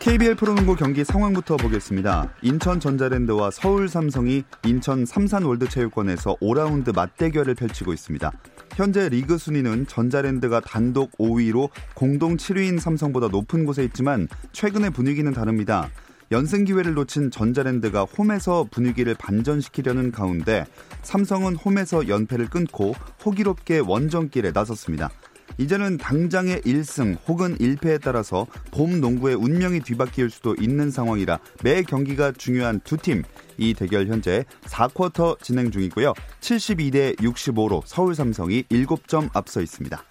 KBL 프로농구 경기 상황부터 보겠습니다. 인천 전자랜드와 서울 삼성이 인천 삼산 월드체육관에서 5라운드 맞대결을 펼치고 있습니다. 현재 리그 순위는 전자랜드가 단독 5위로 공동 7위인 삼성보다 높은 곳에 있지만 최근의 분위기는 다릅니다. 연승 기회를 놓친 전자랜드가 홈에서 분위기를 반전시키려는 가운데 삼성은 홈에서 연패를 끊고 호기롭게 원정길에 나섰습니다. 이제는 당장의 1승 혹은 1패에 따라서 봄 농구의 운명이 뒤바뀔 수도 있는 상황이라 매 경기가 중요한 두 팀. 이 대결 현재 4쿼터 진행 중이고요. 72대 65로 서울 삼성이 7점 앞서 있습니다.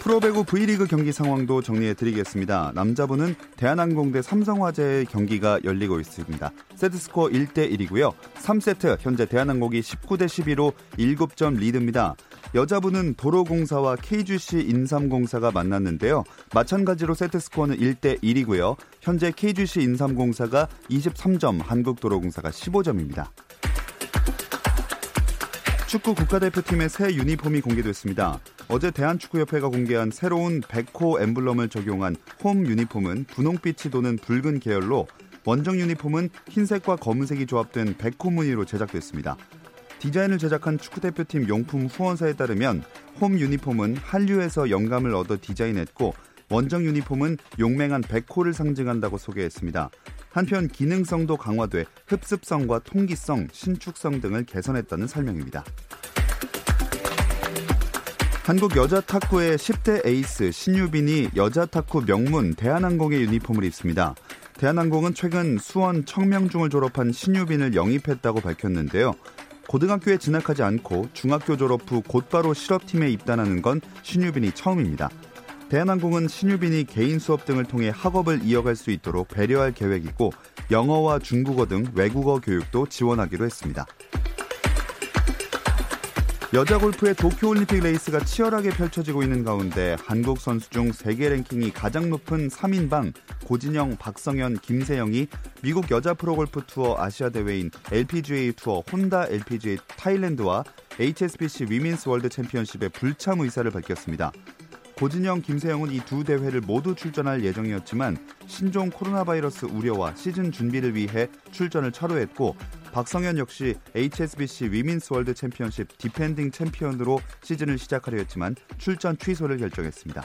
프로배구 V리그 경기 상황도 정리해드리겠습니다. 남자부는 대한항공 대 삼성화재의 경기가 열리고 있습니다. 세트스코어 1대1이고요. 3세트 현재 대한항공이 19대12로 7점 리드입니다. 여자부는 도로공사와 KGC 인삼공사가 만났는데요. 마찬가지로 세트스코어는 1대1이고요. 현재 KGC 인삼공사가 23점, 한국도로공사가 15점입니다. 축구 국가대표팀의 새 유니폼이 공개됐습니다. 어제 대한축구협회가 공개한 새로운 백호 엠블럼을 적용한 홈 유니폼은 분홍빛이 도는 붉은 계열로, 원정 유니폼은 흰색과 검은색이 조합된 백호 무늬로 제작됐습니다. 디자인을 제작한 축구대표팀 용품 후원사에 따르면 홈 유니폼은 한류에서 영감을 얻어 디자인했고, 원정 유니폼은 용맹한 백호를 상징한다고 소개했습니다. 한편 기능성도 강화돼 흡습성과 통기성, 신축성 등을 개선했다는 설명입니다. 한국 여자 탁구의 10대 에이스 신유빈이 여자 탁구 명문 대한항공의 유니폼을 입습니다. 대한항공은 최근 수원 청명중을 졸업한 신유빈을 영입했다고 밝혔는데요. 고등학교에 진학하지 않고 중학교 졸업 후 곧바로 실업팀에 입단하는 건 신유빈이 처음입니다. 대한항공은 신유빈이 개인 수업 등을 통해 학업을 이어갈 수 있도록 배려할 계획이고, 영어와 중국어 등 외국어 교육도 지원하기로 했습니다. 여자 골프의 도쿄올림픽 레이스가 치열하게 펼쳐지고 있는 가운데 한국 선수 중 세계 랭킹이 가장 높은 3인방 고진영, 박성현, 김세영이 미국 여자 프로골프 투어 아시아 대회인 LPGA 투어 혼다 LPGA 타일랜드와 HSBC 위민스 월드 챔피언십에 불참 의사를 밝혔습니다. 고진영, 김세영은 이 두 대회를 모두 출전할 예정이었지만 신종 코로나 바이러스 우려와 시즌 준비를 위해 출전을 철회했고, 박성현 역시 HSBC 위민스 월드 챔피언십 디펜딩 챔피언으로 시즌을 시작하려 했지만 출전 취소를 결정했습니다.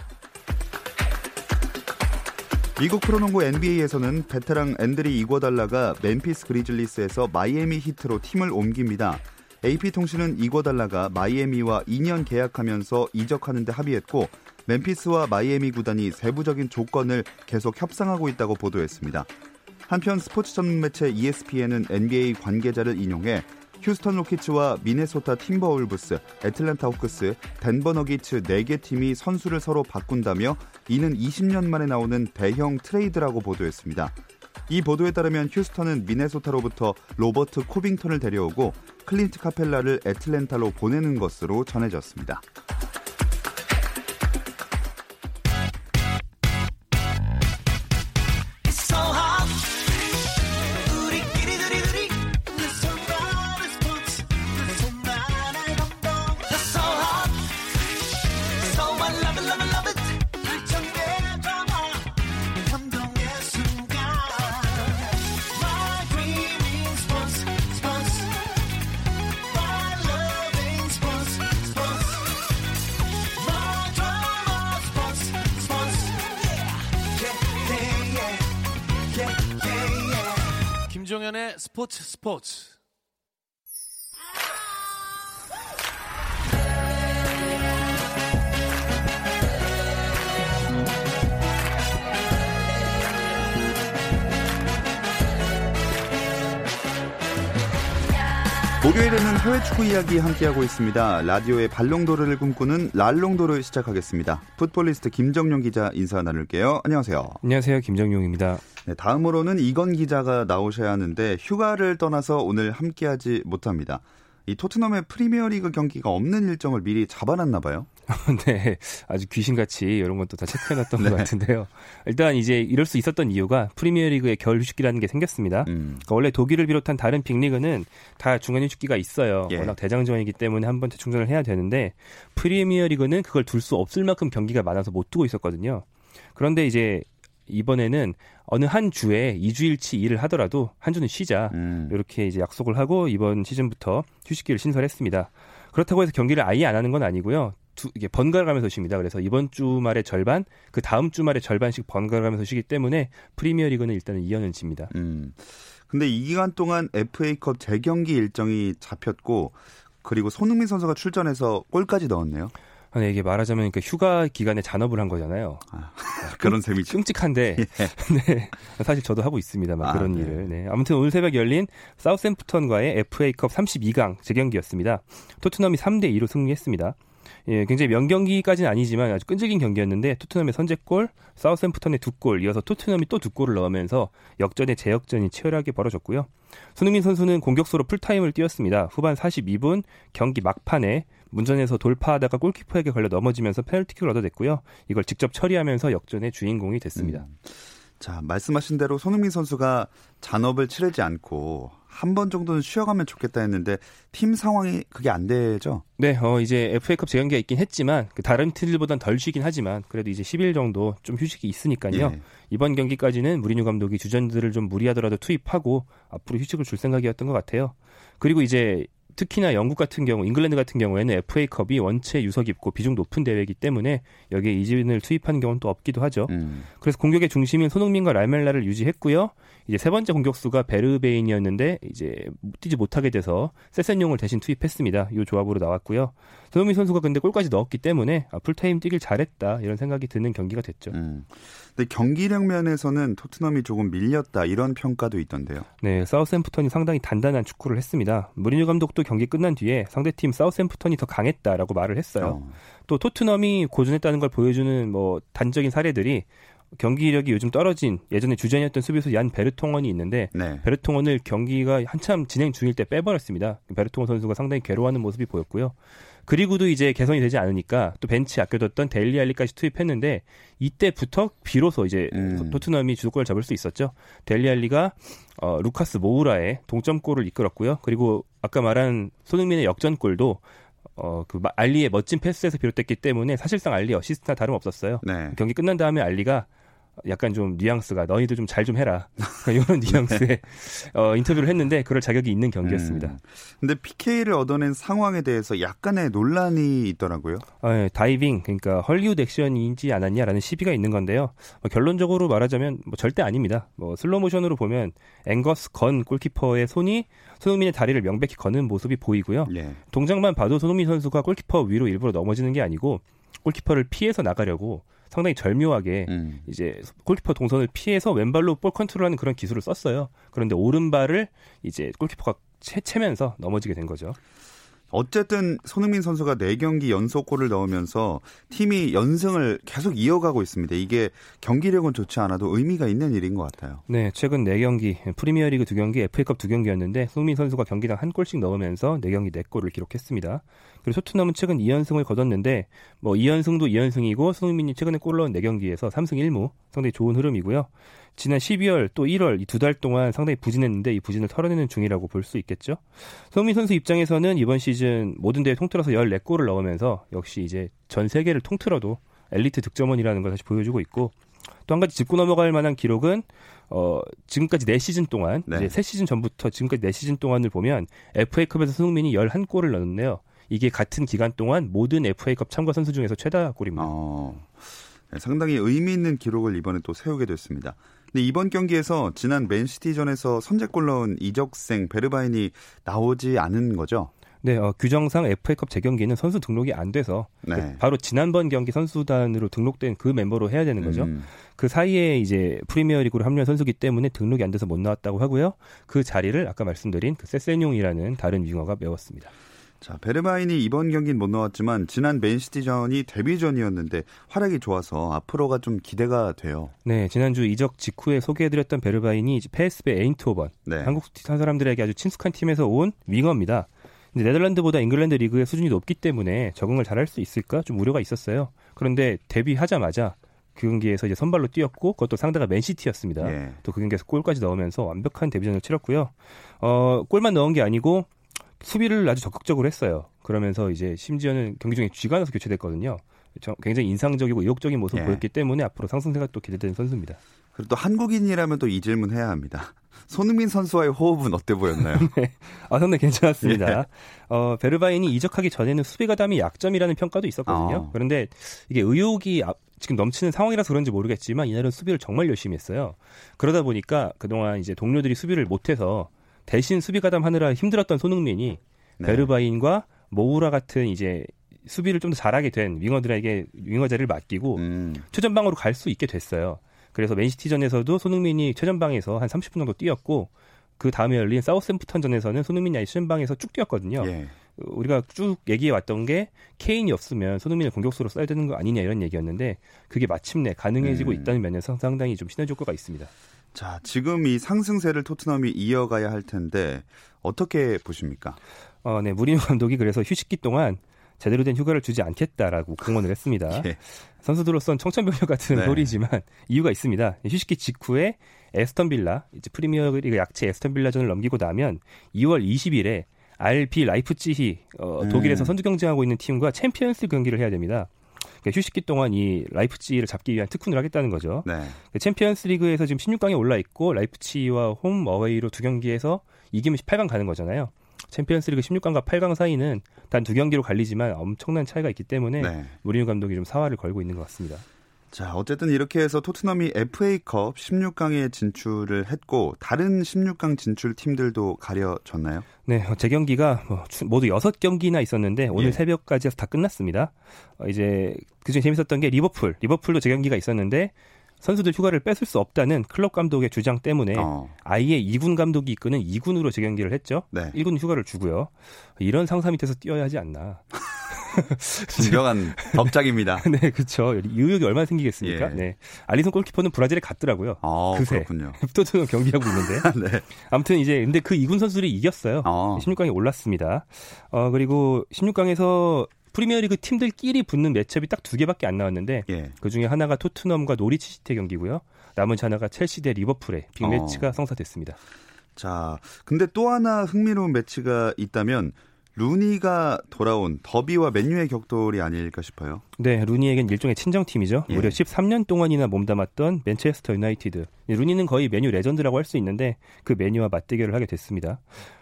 미국 프로농구 NBA에서는 베테랑 앤드리 이고달라가 멤피스 그리즐리스에서 마이애미 히트로 팀을 옮깁니다. AP통신은 이고달라가 마이애미와 2년 계약하면서 이적하는 데 합의했고, 멤피스와 마이애미 구단이 세부적인 조건을 계속 협상하고 있다고 보도했습니다. 한편 스포츠 전문 매체 ESPN은 NBA 관계자를 인용해 휴스턴 로키츠와 미네소타 팀버울브스, 애틀랜타 호크스, 덴버 너기츠 4개 팀이 선수를 서로 바꾼다며 이는 20년 만에 나오는 대형 트레이드라고 보도했습니다. 이 보도에 따르면 휴스턴은 미네소타로부터 로버트 코빙턴을 데려오고 클린트 카펠라를 애틀랜타로 보내는 것으로 전해졌습니다. 스포츠. 목요일에는 해외 축구 이야기 함께하고 있습니다. 라디오의 발롱도르를 꿈꾸는 랄롱도르 시작하겠습니다. 풋볼리스트 김정용 기자 인사 나눌게요. 안녕하세요. 안녕하세요. 김정용입니다. 네, 다음으로는 이건 기자가 나오셔야 하는데 휴가를 떠나서 오늘 함께하지 못합니다. 이 토트넘의 프리미어리그 경기가 없는 일정을 미리 잡아놨나 봐요. 네, 아주 귀신같이 이런 것도 다 체크해놨던 네. 것 같은데요. 일단 이제 이럴 수 있었던 이유가 프리미어리그의 겨울 휴식기라는 게 생겼습니다. 그러니까 원래 독일을 비롯한 다른 빅리그는 다 중간 휴식기가 있어요. 예. 워낙 대장정이기 때문에 한 번 재충전을 해야 되는데 프리미어리그는 그걸 둘 수 없을 만큼 경기가 많아서 못 두고 있었거든요. 그런데 이제 이번에는 어느 한 주에 2주일치 일을 하더라도 한 주는 쉬자 이렇게 이제 약속을 하고 이번 시즌부터 휴식기를 신설했습니다. 그렇다고 해서 경기를 아예 안 하는 건 아니고요. 이게 번갈아가면서 쉽니다. 그래서 이번 주말의 절반, 그 다음 주말의 절반씩 번갈아가면서 쉬기 때문에 프리미어리그는 일단은 2연을 칩니다. 근데 이 기간 동안 FA컵 재경기 일정이 잡혔고 그리고 손흥민 선수가 출전해서 골까지 넣었네요. 네, 이게 말하자면 그러니까 휴가 기간에 잔업을 한 거잖아요. 아, 그런 셈이죠. 끔찍한데 예. 네, 사실 저도 하고 있습니다만 그런 네. 일을. 네. 아무튼 오늘 새벽 열린 사우샘프턴과의 FA컵 32강 재경기였습니다. 토트넘이 3-2로 승리했습니다. 예, 굉장히 명경기까지는 아니지만 아주 끈질긴 경기였는데 토트넘의 선제골, 사우샘프턴의 2골, 이어서 토트넘이 또 2골을 넣으면서 역전의 재역전이 치열하게 벌어졌고요. 손흥민 선수는 공격수로 풀타임을 뛰었습니다. 후반 42분 경기 막판에 문전에서 돌파하다가 골키퍼에게 걸려 넘어지면서 페널티킥을 얻어냈고요. 이걸 직접 처리하면서 역전의 주인공이 됐습니다. 자, 말씀하신 대로 손흥민 선수가 잔업을 치르지 않고 한 번 정도는 쉬어가면 좋겠다 했는데 팀 상황이 그게 안 되죠? 네, 이제 FA컵 재경기가 있긴 했지만 다른 팀들보단 덜 쉬긴 하지만 그래도 이제 10일 정도 좀 휴식이 있으니까요. 예. 이번 경기까지는 무리뉴 감독이 주전들을 좀 무리하더라도 투입하고 앞으로 휴식을 줄 생각이었던 것 같아요. 그리고 이제 특히나 영국 같은 경우, 잉글랜드 같은 경우에는 FA컵이 원체 유서 깊고 비중 높은 대회이기 때문에 여기에 이진을 투입한 경우는 또 없기도 하죠. 그래서 공격의 중심인 손흥민과 라멜라를 유지했고요. 이제 세 번째 공격수가 베르베인이었는데 이제 뛰지 못하게 돼서 세센용을 대신 투입했습니다. 이 조합으로 나왔고요. 손흥민 선수가 근데 골까지 넣었기 때문에 아, 풀타임 뛰길 잘했다 이런 생각이 드는 경기가 됐죠. 근데 경기력 면에서는 토트넘이 조금 밀렸다 이런 평가도 있던데요. 네, 사우샘프턴이 상당히 단단한 축구를 했습니다. 무리뉴 감독도 경기 끝난 뒤에 상대팀 사우샘프턴이 더 강했다라고 말을 했어요. 또 토트넘이 고전했다는 걸 보여주는 뭐 단적인 사례들이 경기력이 요즘 떨어진 예전에 주전이었던 수비수 얀 베르통원이 있는데 네. 베르통원을 경기가 한참 진행 중일 때 빼버렸습니다. 베르통원 선수가 상당히 괴로워하는 모습이 보였고요. 그리고도 이제 개선이 되지 않으니까 또 벤치 아껴뒀던 데일리 알리까지 투입했는데 이때부터 비로소 이제 토트넘이 주도권을 잡을 수 있었죠. 데일리 알리가 루카스 모우라의 동점골을 이끌었고요. 그리고 아까 말한 손흥민의 역전골도 알리의 멋진 패스에서 비롯됐기 때문에 사실상 알리 어시스트나 다름없었어요. 네. 경기 끝난 다음에 알리가 약간 좀 뉘앙스가 너희도 좀 잘 좀 해라 이런 뉘앙스의 네. 인터뷰를 했는데 그럴 자격이 있는 경기였습니다. 근데 PK를 얻어낸 상황에 대해서 약간의 논란이 있더라고요. 네, 다이빙 그러니까 헐리우드 액션인지 않았냐라는 시비가 있는 건데요. 결론적으로 말하자면 뭐 절대 아닙니다. 뭐 슬로모션으로 보면 앵거스 건 골키퍼의 손이 손흥민의 다리를 명백히 거는 모습이 보이고요. 네. 동작만 봐도 손흥민 선수가 골키퍼 위로 일부러 넘어지는 게 아니고 골키퍼를 피해서 나가려고 상당히 절묘하게 이제 골키퍼 동선을 피해서 왼발로 볼 컨트롤하는 그런 기술을 썼어요. 그런데 오른발을 이제 골키퍼가 채면서 넘어지게 된 거죠. 어쨌든 손흥민 선수가 4경기 연속골을 넣으면서 팀이 연승을 계속 이어가고 있습니다. 이게 경기력은 좋지 않아도 의미가 있는 일인 것 같아요. 네, 최근 4경기, 프리미어리그 2경기, FA컵 2경기였는데 손흥민 선수가 경기당 한 골씩 넣으면서 4경기 4골을 기록했습니다. 그리고 토트넘은 최근 2연승을 거뒀는데 뭐 2연승도 2연승이고 손흥민이 최근에 골 넣은 4경기에서 3승 1무 상당히 좋은 흐름이고요. 지난 12월 또 1월 이 두 달 동안 상당히 부진했는데 이 부진을 털어내는 중이라고 볼 수 있겠죠. 손흥민 선수 입장에서는 이번 시즌 모든 대회 통틀어서 14골을 넣으면서 역시 이제 전 세계를 통틀어도 엘리트 득점원이라는 걸 다시 보여주고 있고 또 한 가지 짚고 넘어갈 만한 기록은 지금까지 4시즌 동안 네. 이제 3시즌 전부터 지금까지 4시즌 동안을 보면 FA컵에서 손흥민이 11골을 넣었네요. 이게 같은 기간 동안 모든 FA컵 참가 선수 중에서 최다 골입니다. 네, 상당히 의미 있는 기록을 이번에 또 세우게 됐습니다. 근데 이번 경기에서 지난 맨시티전에서 선제골 넣은 이적생 베르바인이 나오지 않은 거죠? 네, 규정상 FA컵 재경기는 선수 등록이 안 돼서 네. 바로 지난번 경기 선수단으로 등록된 그 멤버로 해야 되는 거죠. 그 사이에 이제 프리미어리그로 합류한 선수기 때문에 등록이 안 돼서 못 나왔다고 하고요. 그 자리를 아까 말씀드린 그 세센용이라는 다른 윙어가 메웠습니다. 자, 베르바인이 이번 경기는 못 나왔지만 지난 맨시티전이 데뷔전이었는데 활약이 좋아서 앞으로가 좀 기대가 돼요. 네, 지난주 이적 직후에 소개해드렸던 베르바인이 페스베 에인트호번, 네. 한국 사람들에게 아주 친숙한 팀에서 온 윙어입니다. 이제 네덜란드보다 잉글랜드 리그의 수준이 높기 때문에 적응을 잘할 수 있을까 좀 우려가 있었어요. 그런데 데뷔하자마자 그 경기에서 이제 선발로 뛰었고 그것도 상대가 맨시티였습니다. 예. 또 그 경기에서 골까지 넣으면서 완벽한 데뷔전을 치렀고요. 골만 넣은 게 아니고 수비를 아주 적극적으로 했어요. 그러면서 이제 심지어는 경기 중에 쥐가 나서 교체됐거든요. 굉장히 인상적이고 의욕적인 모습을 예. 보였기 때문에 앞으로 상승세가 또 기대되는 선수입니다. 그리고 또 한국인이라면 또 이 질문 해야 합니다. 손흥민 선수와의 호흡은 어때 보였나요? 네. 아, 상당히 괜찮았습니다. 예. 베르바인이 이적하기 전에는 수비가담이 약점이라는 평가도 있었거든요. 그런데 이게 의욕이 지금 넘치는 상황이라서 그런지 모르겠지만 이날은 수비를 정말 열심히 했어요. 그러다 보니까 그동안 이제 동료들이 수비를 못해서 대신 수비가담 하느라 힘들었던 손흥민이 네. 베르바인과 모우라 같은 이제 수비를 좀 더 잘하게 된 윙어들에게 윙어 자리를 맡기고 최전방으로 갈 수 있게 됐어요. 그래서 맨시티전에서도 손흥민이 최전방에서 한 30분 정도 뛰었고 그 다음에 열린 사우샘프턴전에서는 손흥민이 아예 최전방에서 쭉 뛰었거든요. 예. 우리가 쭉 얘기해왔던 게 케인이 없으면 손흥민을 공격수로 써야 되는 거 아니냐 이런 얘기였는데 그게 마침내 가능해지고 있다는 면에서 상당히 좀 시너지 효과가 있습니다. 자, 지금 이 상승세를 토트넘이 이어가야 할 텐데 어떻게 보십니까? 네, 무리뉴 감독이 그래서 휴식기 동안 제대로 된 휴가를 주지 않겠다라고 공언을 했습니다. 예. 선수들로선 청천벽력 같은 네. 소리지만 이유가 있습니다. 휴식기 직후에 에스턴 빌라, 이제 프리미어리그 약체 에스턴 빌라전을 넘기고 나면 2월 20일에 RB 라이프치히 독일에서 선두 경쟁하고 있는 팀과 챔피언스 경기를 해야 됩니다. 그러니까 휴식기 동안 이 라이프치히를 잡기 위한 특훈을 하겠다는 거죠. 네. 챔피언스 리그에서 지금 16강에 올라 있고 라이프치히와 홈 어웨이로 두 경기에서 이기면 18강 가는 거잖아요. 챔피언스리그 16강과 8강 사이는 단 두 경기로 갈리지만 엄청난 차이가 있기 때문에 네. 무리뉴 감독이 좀 사활을 걸고 있는 것 같습니다. 자, 어쨌든 이렇게 해서 토트넘이 FA컵 16강에 진출을 했고 다른 16강 진출 팀들도 가려졌나요? 네, 재경기가 모두 6경기나 있었는데 오늘 예. 새벽까지 해서 다 끝났습니다. 이제 그중에 재밌었던 게 리버풀도 재경기가 있었는데 선수들 휴가를 뺏을 수 없다는 클럽 감독의 주장 때문에 아예 2군 감독이 이끄는 2군으로 재경기를 했죠. 네. 1군 휴가를 주고요. 이런 상사 밑에서 뛰어야 하지 않나. 진정한 덕작입니다. 네, 그렇죠. 의욕이 얼마나 생기겠습니까? 예. 네, 알리송 골키퍼는 브라질에 갔더라고요. 그새 토트넘 경기하고 있는데. 네. 아무튼 이제 근데 그 2군 선수들이 이겼어요. 16강에 올랐습니다. 그리고 16강에서 프리미어리그 팀들끼리 붙는 매첩이 딱 2개밖에 안 나왔는데 예. 그중에 하나가 토트넘과 노리치 시티 경기고요. 나머지 하나가 첼시 대 리버풀의 빅매치가 성사됐습니다. 자, 근데 또 하나 흥미로운 매치가 있다면 루니가 돌아온 더비와 맨유의 격돌이 아닐까 싶어요. 네, 루니에겐 일종의 친정팀이죠. 예. 무려 13년 동안이나 몸담았던 맨체스터 유나이티드. 루니는 거의 맨유 레전드라고 할 수 있는데 그 맨유와 맞대결을 하게 됐습니다.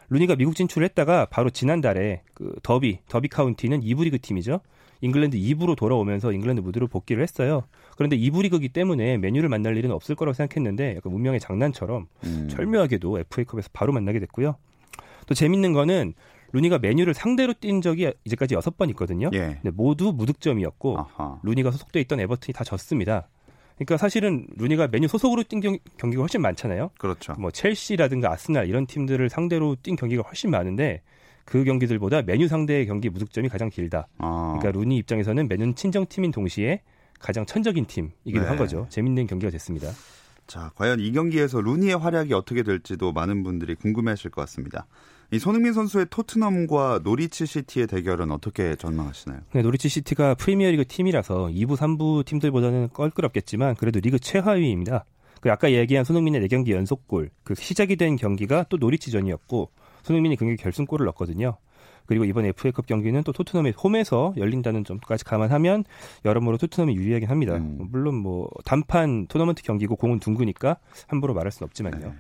루니가 미국 진출을 했다가 바로 지난달에 그 더비 카운티는 2부 리그 팀이죠. 잉글랜드 2부로 돌아오면서 잉글랜드 무대로 복귀를 했어요. 그런데 2부 리그이기 때문에 메뉴를 만날 일은 없을 거라고 생각했는데 약간 운명의 장난처럼 절묘하게도 FA컵에서 바로 만나게 됐고요. 또 재밌는 거는 루니가 메뉴를 상대로 뛴 적이 이제까지 6번 있거든요. 예. 근데 모두 무득점이었고 루니가 소속돼 있던 에버튼이 다 졌습니다. 그러니까 사실은 루니가 메뉴 소속으로 뛴 경기가 훨씬 많잖아요. 그렇죠. 뭐 첼시라든가 아스날 이런 팀들을 상대로 뛴 경기가 훨씬 많은데 그 경기들보다 메뉴 상대의 경기 무득점이 가장 길다. 그러니까 루니 입장에서는 메뉴는 친정팀인 동시에 가장 천적인 팀이기도 네. 한 거죠. 재밌는 경기가 됐습니다. 자, 과연 이 경기에서 루니의 활약이 어떻게 될지도 많은 분들이 궁금해하실 것 같습니다. 이 손흥민 선수의 토트넘과 노리치 시티의 대결은 어떻게 전망하시나요? 네, 노리치 시티가 프리미어리그 팀이라서 2부, 3부 팀들보다는 껄끄럽겠지만 그래도 리그 최하위입니다. 그 아까 얘기한 손흥민의 4경기 연속골, 그 시작이 된 경기가 또 노리치전이었고 손흥민이 경기 결승골을 넣었거든요. 그리고 이번 FA컵 경기는 또 토트넘의 홈에서 열린다는 점까지 감안하면 여러모로 토트넘이 유리하긴 합니다. 물론 뭐 단판 토너먼트 경기고 공은 둥그니까 함부로 말할 수는 없지만요. 네.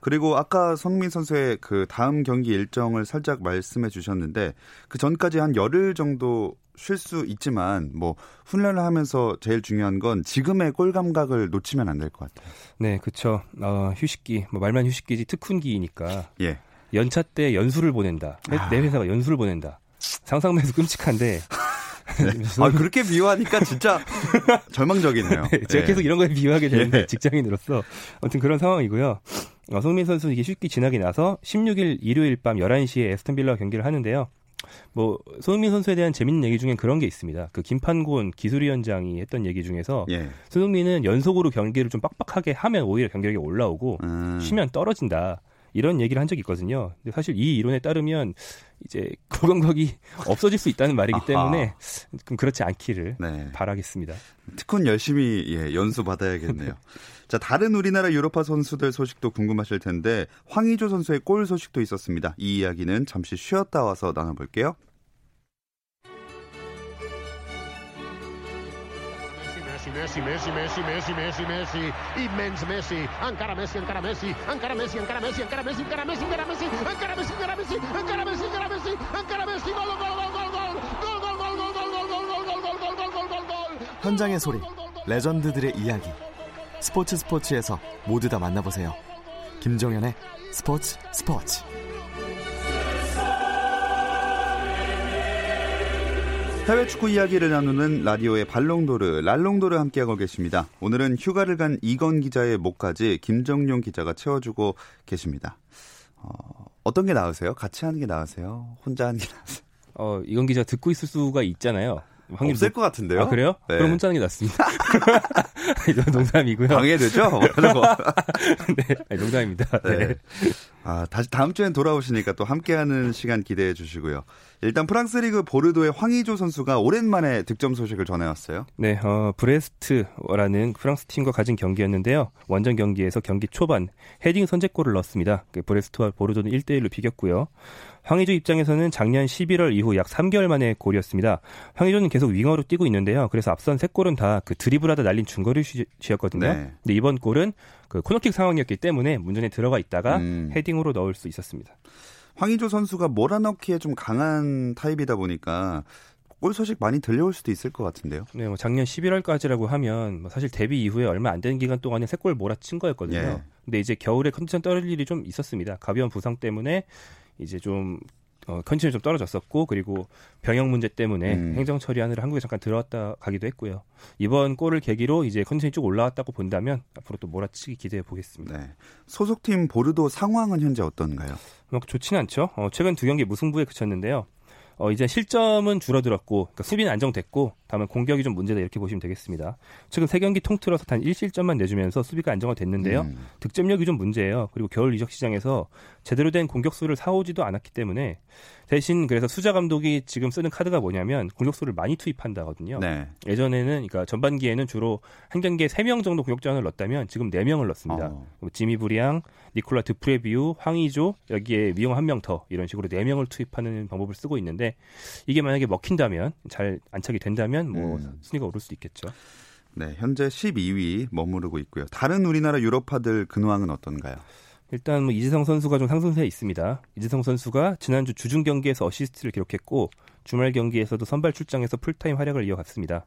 그리고 아까 손흥민 선수의 그 다음 경기 일정을 살짝 말씀해 주셨는데 그 전까지 한 열흘 정도 쉴 수 있지만 뭐 훈련을 하면서 제일 중요한 건 지금의 골 감각을 놓치면 안 될 것 같아요. 네, 그렇죠. 휴식기, 뭐 말만 휴식기지 특훈기이니까. 예. 연차 때 연수를 보낸다. 내 회사가 연수를 보낸다. 상상만 해도 끔찍한데. 아, 그렇게 비유하니까 진짜 절망적이네요. 네, 제가 계속 이런 거에 비유하게 되는데, 직장인으로서. 아무튼 그런 상황이고요. 손흥민 선수 이게 쉽게 지나고 나서 16일 일요일 밤 11시에 애스턴 빌라와 경기를 하는데요. 뭐 손흥민 선수에 대한 재밌는 얘기 중엔 그런 게 있습니다. 그 김판곤 기술위원장이 했던 얘기 중에서 손흥민은 연속으로 경기를 좀 빡빡하게 하면 오히려 경기력이 올라오고 쉬면 떨어진다. 이런 얘기를 한 적이 있거든요. 근데 사실 이 이론에 따르면 이제 고강력이 없어질 수 있다는 말이기 때문에 그렇지 않기를 바라겠습니다. 특훈 열심히 연수 받아야겠네요. 자, 다른 우리나라 유로파 선수들 소식도 궁금하실 텐데 황의조 선수의 골 소식도 있었습니다. 이 이야기는 잠시 쉬었다 와서 나눠볼게요. 현장의 소리, 레전드들의 이야기. 스포츠에서 모두 다 만나보세요. 김종현의 스포츠. 해외 축구 이야기를 나누는 라디오의 발롱도르, 랄롱도르 함께하고 계십니다. 오늘은 휴가를 간 이건 기자의 목까지 김정용 기자가 채워주고 계십니다. 어떤 게 나으세요? 같이 하는 게 나으세요? 혼자 하는 게 나으세요? 이건 기자 듣고 있을 수가 있잖아요. 없을 것 같은데요? 아, 그래요? 네. 그럼 혼자 하는 게 낫습니다. 농담이고요. 방해되죠? 네, 농담입니다. 네. 네. 아, 다시 다음 주엔 돌아오시니까 또 함께하는 시간 기대해 주시고요. 일단 프랑스 리그 보르도의 황의조 선수가 오랜만에 득점 소식을 전해왔어요. 네, 브레스트라는 프랑스 팀과 가진 경기였는데요. 원정 경기에서 경기 초반 헤딩 선제골을 넣었습니다. 브레스트와 보르도는 1대1로 비겼고요. 황의조 입장에서는 작년 11월 이후 약 3개월 만에 골이었습니다. 황의조는 계속 윙어로 뛰고 있는데요. 그래서 앞선 3골은 다 그 드리블하다 날린 중거리 슛이었거든요. 네. 근데 이번 골은 그 코너킥 상황이었기 때문에 문전에 들어가 있다가 헤딩으로 넣을 수 있었습니다. 황의조 선수가 몰아넣기에 좀 강한 타입이다 보니까 골 소식 많이 들려올 수도 있을 것 같은데요. 네, 뭐 작년 11월까지라고 하면 사실 데뷔 이후에 얼마 안 된 기간 동안에 3골 몰아친 거였거든요. 예. 근데 이제 겨울에 컨디션 떨어질 일이 좀 있었습니다. 가벼운 부상 때문에 이제 좀 컨디션이 좀 떨어졌었고, 그리고 병역 문제 때문에 행정 처리하느라 한국에 잠깐 들어왔다 가기도 했고요. 이번 골을 계기로 이제 컨디션이 쭉 올라왔다고 본다면 앞으로 또 몰아치기 기대해 보겠습니다. 네. 소속팀 보르도 상황은 현재 어떤가요? 막 좋지는 않죠. 최근 두 경기 무승부에 그쳤는데요. 이제 실점은 줄어들었고, 그러니까 수비는 안정됐고, 다만 공격이 좀 문제다, 이렇게 보시면 되겠습니다. 최근 3경기 통틀어서 단 1실점만 내주면서 수비가 안정화됐는데요. 득점력이 좀 문제예요. 그리고 겨울 이적 시장에서 제대로 된 공격수를 사오지도 않았기 때문에, 대신 그래서 수자 감독이 지금 쓰는 카드가 뭐냐면 공격수를 많이 투입한다거든요. 네. 예전에는, 그러니까 전반기에는 주로 한 경기에 3명 정도 공격자원을 넣었다면 지금 4명을 넣습니다. 지미 브리앙, 니콜라 드프레비우, 황의조, 여기에 미용 1명 더, 이런 식으로 4명을 투입하는 방법을 쓰고 있는데, 이게 만약에 먹힌다면, 잘 안착이 된다면 뭐 순위가 오를 수도 있겠죠. 네, 현재 12위 머무르고 있고요. 다른 우리나라 유로파들 근황은 어떤가요? 일단 뭐 이재성 선수가 좀 상승세에 있습니다. 이재성 선수가 지난주 주중 경기에서 어시스트를 기록했고, 주말 경기에서도 선발 출장에서 풀타임 활약을 이어갔습니다.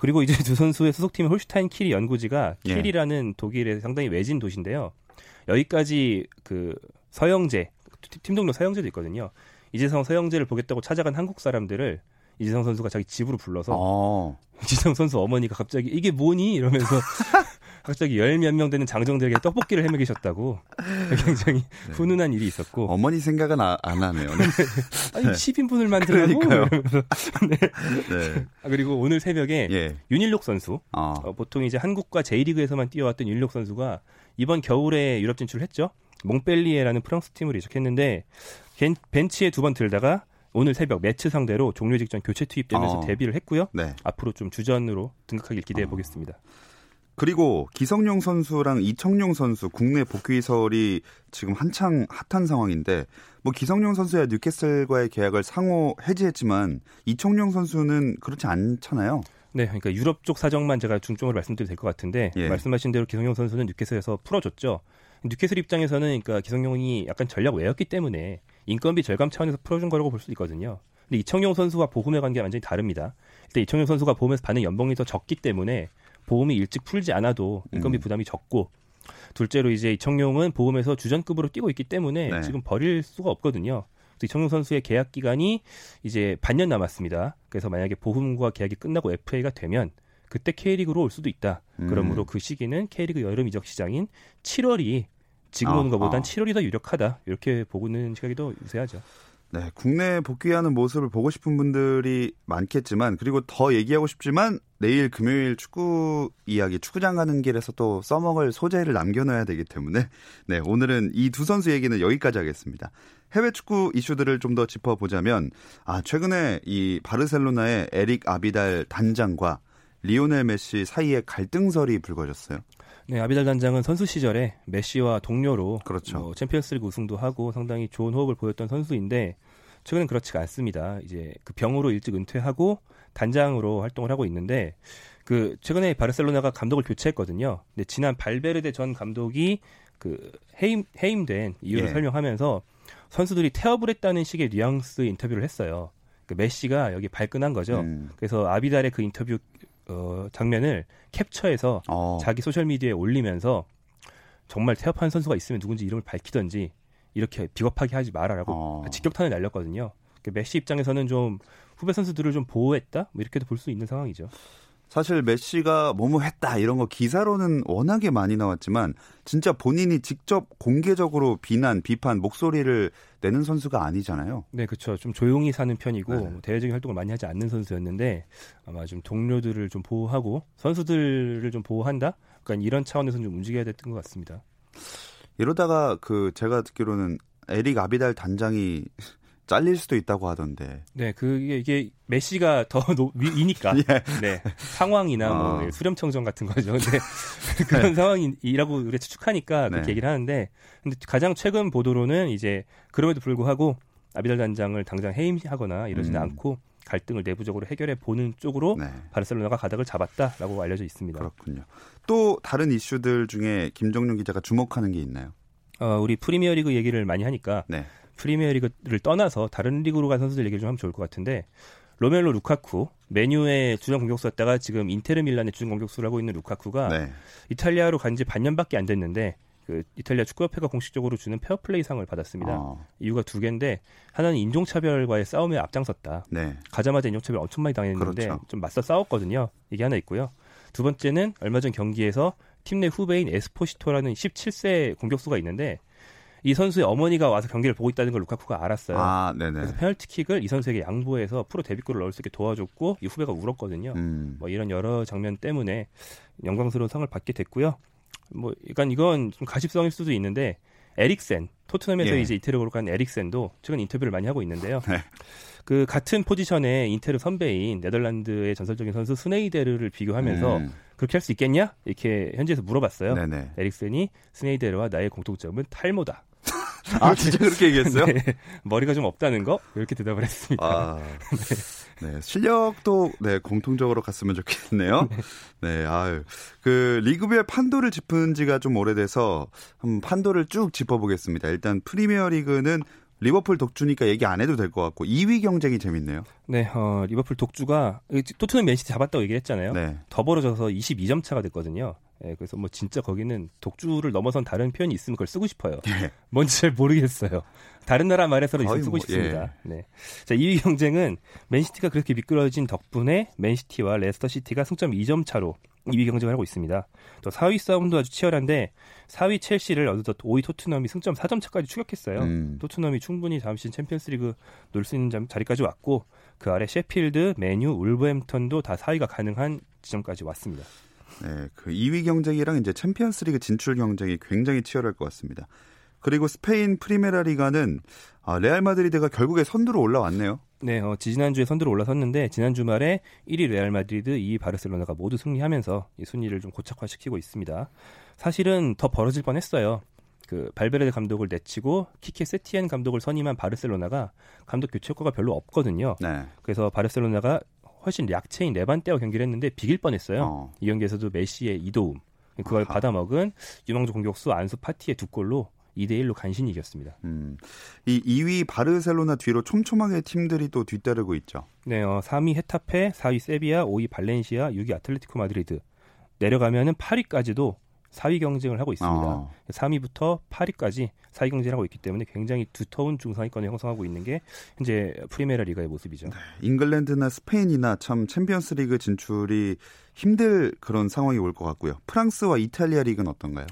그리고 이제 두 선수의 소속팀 홀슈타인 키리 연구지가, 키리라는 독일의 상당히 외진 도시인데요. 여기까지 그 서영재, 팀 동료 서영재도 있거든요. 이재성, 서영재를 보겠다고 찾아간 한국 사람들을 이재성 선수가 자기 집으로 불러서 이재성 선수 어머니가 갑자기 이게 뭐니? 이러면서 갑자기 10몇 명 되는 장정들에게 떡볶이를 해먹이셨다고 굉장히 훈훈한 일이 있었고. 어머니 생각은 안 하네요. 네. 아니, 10인분을 만들라고? 네. 네. 그리고 오늘 새벽에 윤일록 선수, 보통 이제 한국과 J리그에서만 뛰어왔던 윤일록 선수가 이번 겨울에 유럽 진출을 했죠. 몽펠리에라는 프랑스 팀으로 이적했는데, 벤치에 2번 들다가 오늘 새벽 매치 상대로 종료 직전 교체 투입되면서 데뷔를 했고요. 네. 앞으로 좀 주전으로 등극하길 기대해보겠습니다. 그리고 기성용 선수랑 이청용 선수 국내 복귀설이 지금 한창 핫한 상황인데, 뭐 기성용 선수야 뉴캐슬과의 계약을 상호 해지했지만 이청용 선수는 그렇지 않잖아요. 네, 그러니까 유럽 쪽 사정만 제가 중점으로 말씀드려도 될 것 같은데, 말씀하신 대로 기성용 선수는 뉴캐슬에서 풀어줬죠. 뉴캐슬 입장에서는, 그러니까 기성용이 약간 전략 외였기 때문에 인건비 절감 차원에서 풀어준 거라고 볼 수도 있거든요. 근데 이청용 선수와 보험의 관계가 완전히 다릅니다. 일단 이청용 선수가 보험에서 받는 연봉이 더 적기 때문에 보험이 일찍 풀지 않아도 인건비 부담이 적고, 둘째로 이제 이청용은 보험에서 주전급으로 뛰고 있기 때문에 네. 지금 버릴 수가 없거든요. 이청용 선수의 계약 기간이 이제 반년 남았습니다. 그래서 만약에 보험과 계약이 끝나고 FA가 되면 그때 K리그로 올 수도 있다. 그러므로 그 시기는 K리그 여름 이적 시장인 7월이 지금 오는 것보단 7월이 더 유력하다. 이렇게 보고는 시각이 더 유세하죠. 네, 국내 복귀하는 모습을 보고 싶은 분들이 많겠지만 그리고 더 얘기하고 싶지만 내일 금요일 축구 이야기 축구장 가는 길에서 또 써먹을 소재를 남겨놔야 되기 때문에 네, 오늘은 이 두 선수 얘기는 여기까지 하겠습니다. 해외 축구 이슈들을 좀 더 짚어보자면 최근에 이 바르셀로나의 에릭 아비달 단장과 리오넬 메시 사이에 갈등설이 불거졌어요. 네, 아비달 단장은 선수 시절에 메시와 동료로 그렇죠. 챔피언스리그 우승도 하고 상당히 좋은 호흡을 보였던 선수인데 최근엔 그렇지가 않습니다. 이제 그 병으로 일찍 은퇴하고 단장으로 활동을 하고 있는데 그 최근에 바르셀로나가 감독을 교체했거든요. 근데 지난 발베르데 전 감독이 그 해임된 이유를 설명하면서 선수들이 태업을 했다는 식의 뉘앙스 인터뷰를 했어요. 그 메시가 여기 발끈한 거죠. 그래서 아비달의 그 인터뷰 장면을 캡처해서 자기 소셜미디어에 올리면서 정말 태업한 선수가 있으면 누군지 이름을 밝히던지 이렇게 비겁하게 하지 말아라고 직격탄을 날렸거든요. 메시 입장에서는 좀 후배 선수들을 좀 보호했다? 뭐 이렇게도 볼 수 있는 상황이죠. 사실 메시가 뭐뭐 했다 이런 거 기사로는 워낙에 많이 나왔지만 진짜 본인이 직접 공개적으로 비난, 비판, 목소리를 내는 선수가 아니잖아요. 네, 그렇죠. 좀 조용히 사는 편이고 대외적인 활동을 많이 하지 않는 선수였는데 아마 좀 동료들을 좀 보호하고 선수들을 좀 보호한다? 그러니까 이런 차원에서 좀 움직여야 됐던 것 같습니다. 이러다가 그 제가 듣기로는 에릭 아비달 단장이 잘릴 수도 있다고 하던데. 네, 그게 이게 메시가 더 위니까. 네, 상황이나 뭐 수렴 청정 같은 거죠. 근데 그런 상황이라고 우리가 추측하니까 그렇게 얘기를 하는데, 근데 가장 최근 보도로는 이제 그럼에도 불구하고 아비달 단장을 당장 해임하거나 이러지는 않고 갈등을 내부적으로 해결해 보는 쪽으로 바르셀로나가 가닥을 잡았다라고 알려져 있습니다. 그렇군요. 또 다른 이슈들 중에 김정용 기자가 주목하는 게 있나요? 우리 프리미어리그 얘기를 많이 하니까. 네. 프리미어리그를 떠나서 다른 리그로 간 선수들 얘기를 좀 하면 좋을 것 같은데 로멜로 루카쿠, 메뉴의 주전 공격수였다가 지금 인테르 밀란의 주전 공격수를 하고 있는 루카쿠가 이탈리아로 간 지 반년밖에 안 됐는데 그 이탈리아 축구협회가 공식적으로 주는 페어플레이상을 받았습니다. 이유가 두 개인데 하나는 인종차별과의 싸움에 앞장섰다. 가자마자 인종차별 엄청 많이 당했는데 그렇죠. 좀 맞서 싸웠거든요. 이게 하나 있고요. 두 번째는 얼마 전 경기에서 팀 내 후배인 에스포시토라는 17세 공격수가 있는데 이 선수의 어머니가 와서 경기를 보고 있다는 걸 루카쿠가 알았어요. 그래서 페널티킥을 이 선수에게 양보해서 프로 데뷔골을 넣을 수 있게 도와줬고 이 후배가 울었거든요. 뭐 이런 여러 장면 때문에 영광스러운 상을 받게 됐고요. 뭐 약간 이건 좀 가십성일 수도 있는데 에릭센, 토트넘에서 이제 이태리로 간 에릭센도 최근 인터뷰를 많이 하고 있는데요. 그 같은 포지션의 인테르 선배인 네덜란드의 전설적인 선수 스네이데르를 비교하면서 그렇게 할 수 있겠냐? 이렇게 현지에서 물어봤어요. 에릭센이 스네이데르와 나의 공통점은 탈모다. 아, 진짜 그렇게 얘기했어요? 네, 머리가 좀 없다는 거? 이렇게 대답을 했습니다. 네, 실력도 공통적으로 갔으면 좋겠네요. 네, 그 리그별 판도를 짚은 지가 좀 오래돼서 한번 판도를 쭉 짚어보겠습니다. 일단 프리미어리그는 리버풀 독주니까 얘기 안 해도 될 것 같고 2위 경쟁이 재밌네요. 네, 리버풀 독주가 토트넘 맨시티 잡았다고 얘기를 했잖아요. 더벌어져서 22점 차가 됐거든요. 예, 그래서 뭐 진짜 거기는 독주를 넘어선 다른 표현이 있으면 그걸 쓰고 싶어요. 뭔지 잘 모르겠어요. 다른 나라 말에서는 쓰고 싶습니다. 네. 자, 2위 경쟁은 맨시티가 그렇게 미끄러진 덕분에 맨시티와 레스터시티가 승점 2점 차로 2위 경쟁을 하고 있습니다. 또 4위 싸움도 아주 치열한데 4위 첼시를 어느덧 5위 토트넘이 승점 4점 차까지 추격했어요. 토트넘이 충분히 다음 시즌 챔피언스리그 놀 수 있는 자리까지 왔고 그 아래 셰필드, 메뉴, 울버햄턴도 다 4위가 가능한 지점까지 왔습니다. 네, 그 2위 경쟁이랑 이제 챔피언스리그 진출 경쟁이 굉장히 치열할 것 같습니다. 그리고 스페인 프리메라리가는 레알 마드리드가 결국에 선두로 올라왔네요. 네, 지난주에 선두로 올라섰는데 지난 주말에 1위 레알 마드리드, 2위 바르셀로나가 모두 승리하면서 이 순위를 좀 고착화시키고 있습니다. 사실은 더 벌어질 뻔했어요. 그 발베르데 감독을 내치고 키케 세티엔 감독을 선임한 바르셀로나가 감독 교체 효과가 별로 없거든요. 그래서 바르셀로나가 훨씬 약체인 레반떼와 경기를 했는데 비길 뻔했어요. 이 경기에서도 메시의 2도움, 그걸 받아먹은 유망주 공격수 안수 파티의 2골로 2대1로 간신히 이겼습니다. 이 2위 바르셀로나 뒤로 촘촘하게 팀들이 또 뒤따르고 있죠. 네, 3위 헤타페, 4위 세비야, 5위 발렌시아, 6위 아틀레티코 마드리드. 내려가면은 8위까지도 4위 경쟁을 하고 있습니다. 3위부터 8위까지 4위 경쟁을 하고 있기 때문에 굉장히 두터운 중상위권을 형성하고 있는 게 현재 프리미어리그의 모습이죠. 네, 잉글랜드나 스페인이나 참 챔피언스리그 진출이 힘들 그런 상황이 올 것 같고요. 프랑스와 이탈리아 리그는 어떤가요?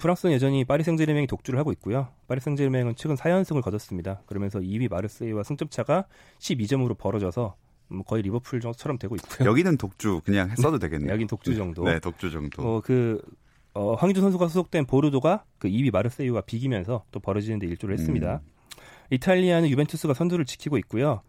프랑스는 여전히 파리 생제르맹이 독주를 하고 있고요. 파리 생제르맹은 최근 4연승을 거뒀습니다. 그러면서 2위 마르세이와 승점차가 12점으로 벌어져서 거의 리버풀처럼 되고 있고요. 여기는 독주 그냥 써도 되겠네요. 여긴 독주 정도. 네, 독주 정도. 황의조 선수가 소속된 보르도가 그 2위 마르세유와 비기면서 또 벌어지는 데 일조를 했습니다. 이탈리아는 유벤투스가 선두를 지키고 있고요.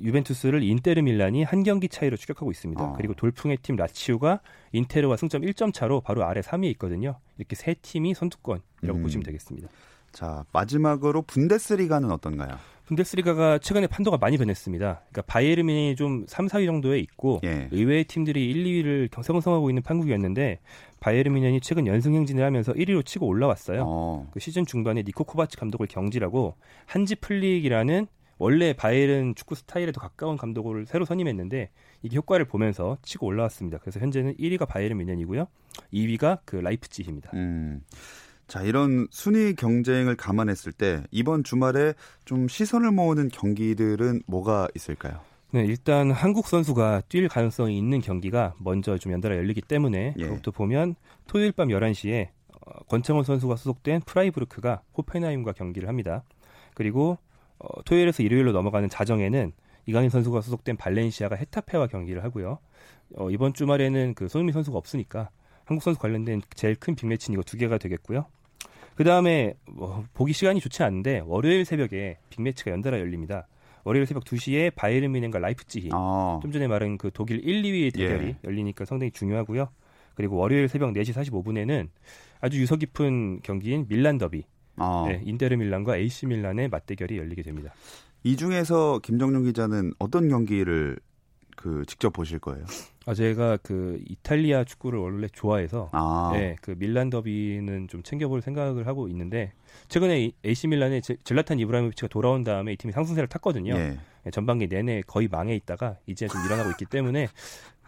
유벤투스를 인테르 밀란이 한 경기 차이로 추격하고 있습니다. 그리고 돌풍의 팀 라치오가 인테르와 승점 1점 차로 바로 아래 3위에 있거든요. 이렇게 세 팀이 선두권이라고 보시면 되겠습니다. 자, 마지막으로 분데스리가는 어떤가요? 분데스리가가 최근에 판도가 많이 변했습니다. 그러니까 바이에른이 좀 3, 4위 정도에 있고 의외의 팀들이 1, 2위를 형성하고 있는 판국이었는데 바이에른 뮌헨이 최근 연승 행진을 하면서 1위로 치고 올라왔어요. 그 시즌 중반에 니코 코바츠 감독을 경질하고 한지 플릭이라는 원래 바이에른 축구 스타일에 더 가까운 감독을 새로 선임했는데 이게 효과를 보면서 치고 올라왔습니다. 그래서 현재는 1위가 바이에른 뮌헨이고요. 2위가 그 라이프치히입니다. 자, 이런 순위 경쟁을 감안했을 때 이번 주말에 좀 시선을 모으는 경기들은 뭐가 있을까요? 네, 일단 한국 선수가 뛸 가능성이 있는 경기가 먼저 좀 연달아 열리기 때문에 그것도 보면 토요일 밤 11시에 권창훈 선수가 소속된 프라이부르크가 호펜하임과 경기를 합니다. 그리고 토요일에서 일요일로 넘어가는 자정에는 이강인 선수가 소속된 발렌시아가 헤타페와 경기를 하고요. 이번 주말에는 그 손흥민 선수가 없으니까 한국 선수 관련된 제일 큰 빅매치는 이거 두 개가 되겠고요. 그 다음에 보기 시간이 좋지 않은데 월요일 새벽에 빅매치가 연달아 열립니다. 월요일 새벽 2시에 바이에른 뮌헨과 라이프치히. 좀 전에 말한 그 독일 1, 2위의 대결이 열리니까 상당히 중요하고요. 그리고 월요일 새벽 4시 45분에는 아주 유서 깊은 경기인 밀란 더비. 네, 인테르 밀란과 AC 밀란의 맞대결이 열리게 됩니다. 이 중에서 김정용 기자는 어떤 경기를 직접 보실 거예요? 제가 그 이탈리아 축구를 원래 좋아해서 네, 그 밀란 더비는 좀 챙겨볼 생각을 하고 있는데 최근에 AC 밀란의 젤라탄 이브라히모비치가 돌아온 다음에 이 팀이 상승세를 탔거든요. 네, 전반기 내내 거의 망해 있다가 이제 좀 일어나고 있기 때문에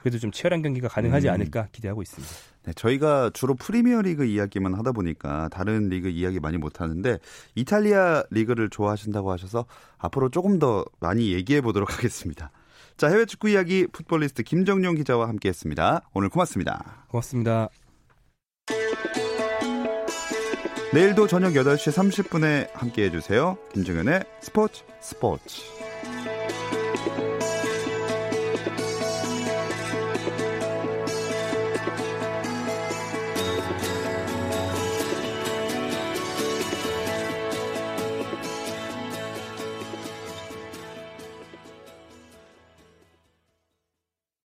그래도 좀 치열한 경기가 가능하지 않을까 기대하고 있습니다. 네, 저희가 주로 프리미어리그 이야기만 하다 보니까 다른 리그 이야기 많이 못하는데 이탈리아 리그를 좋아하신다고 하셔서 앞으로 조금 더 많이 얘기해 보도록 하겠습니다. 자, 해외 축구 이야기 풋볼리스트 김정용 기자와 함께했습니다. 오늘 고맙습니다. 고맙습니다. 내일도 저녁 8시 30분에 함께해 주세요. 김정현의 스포츠.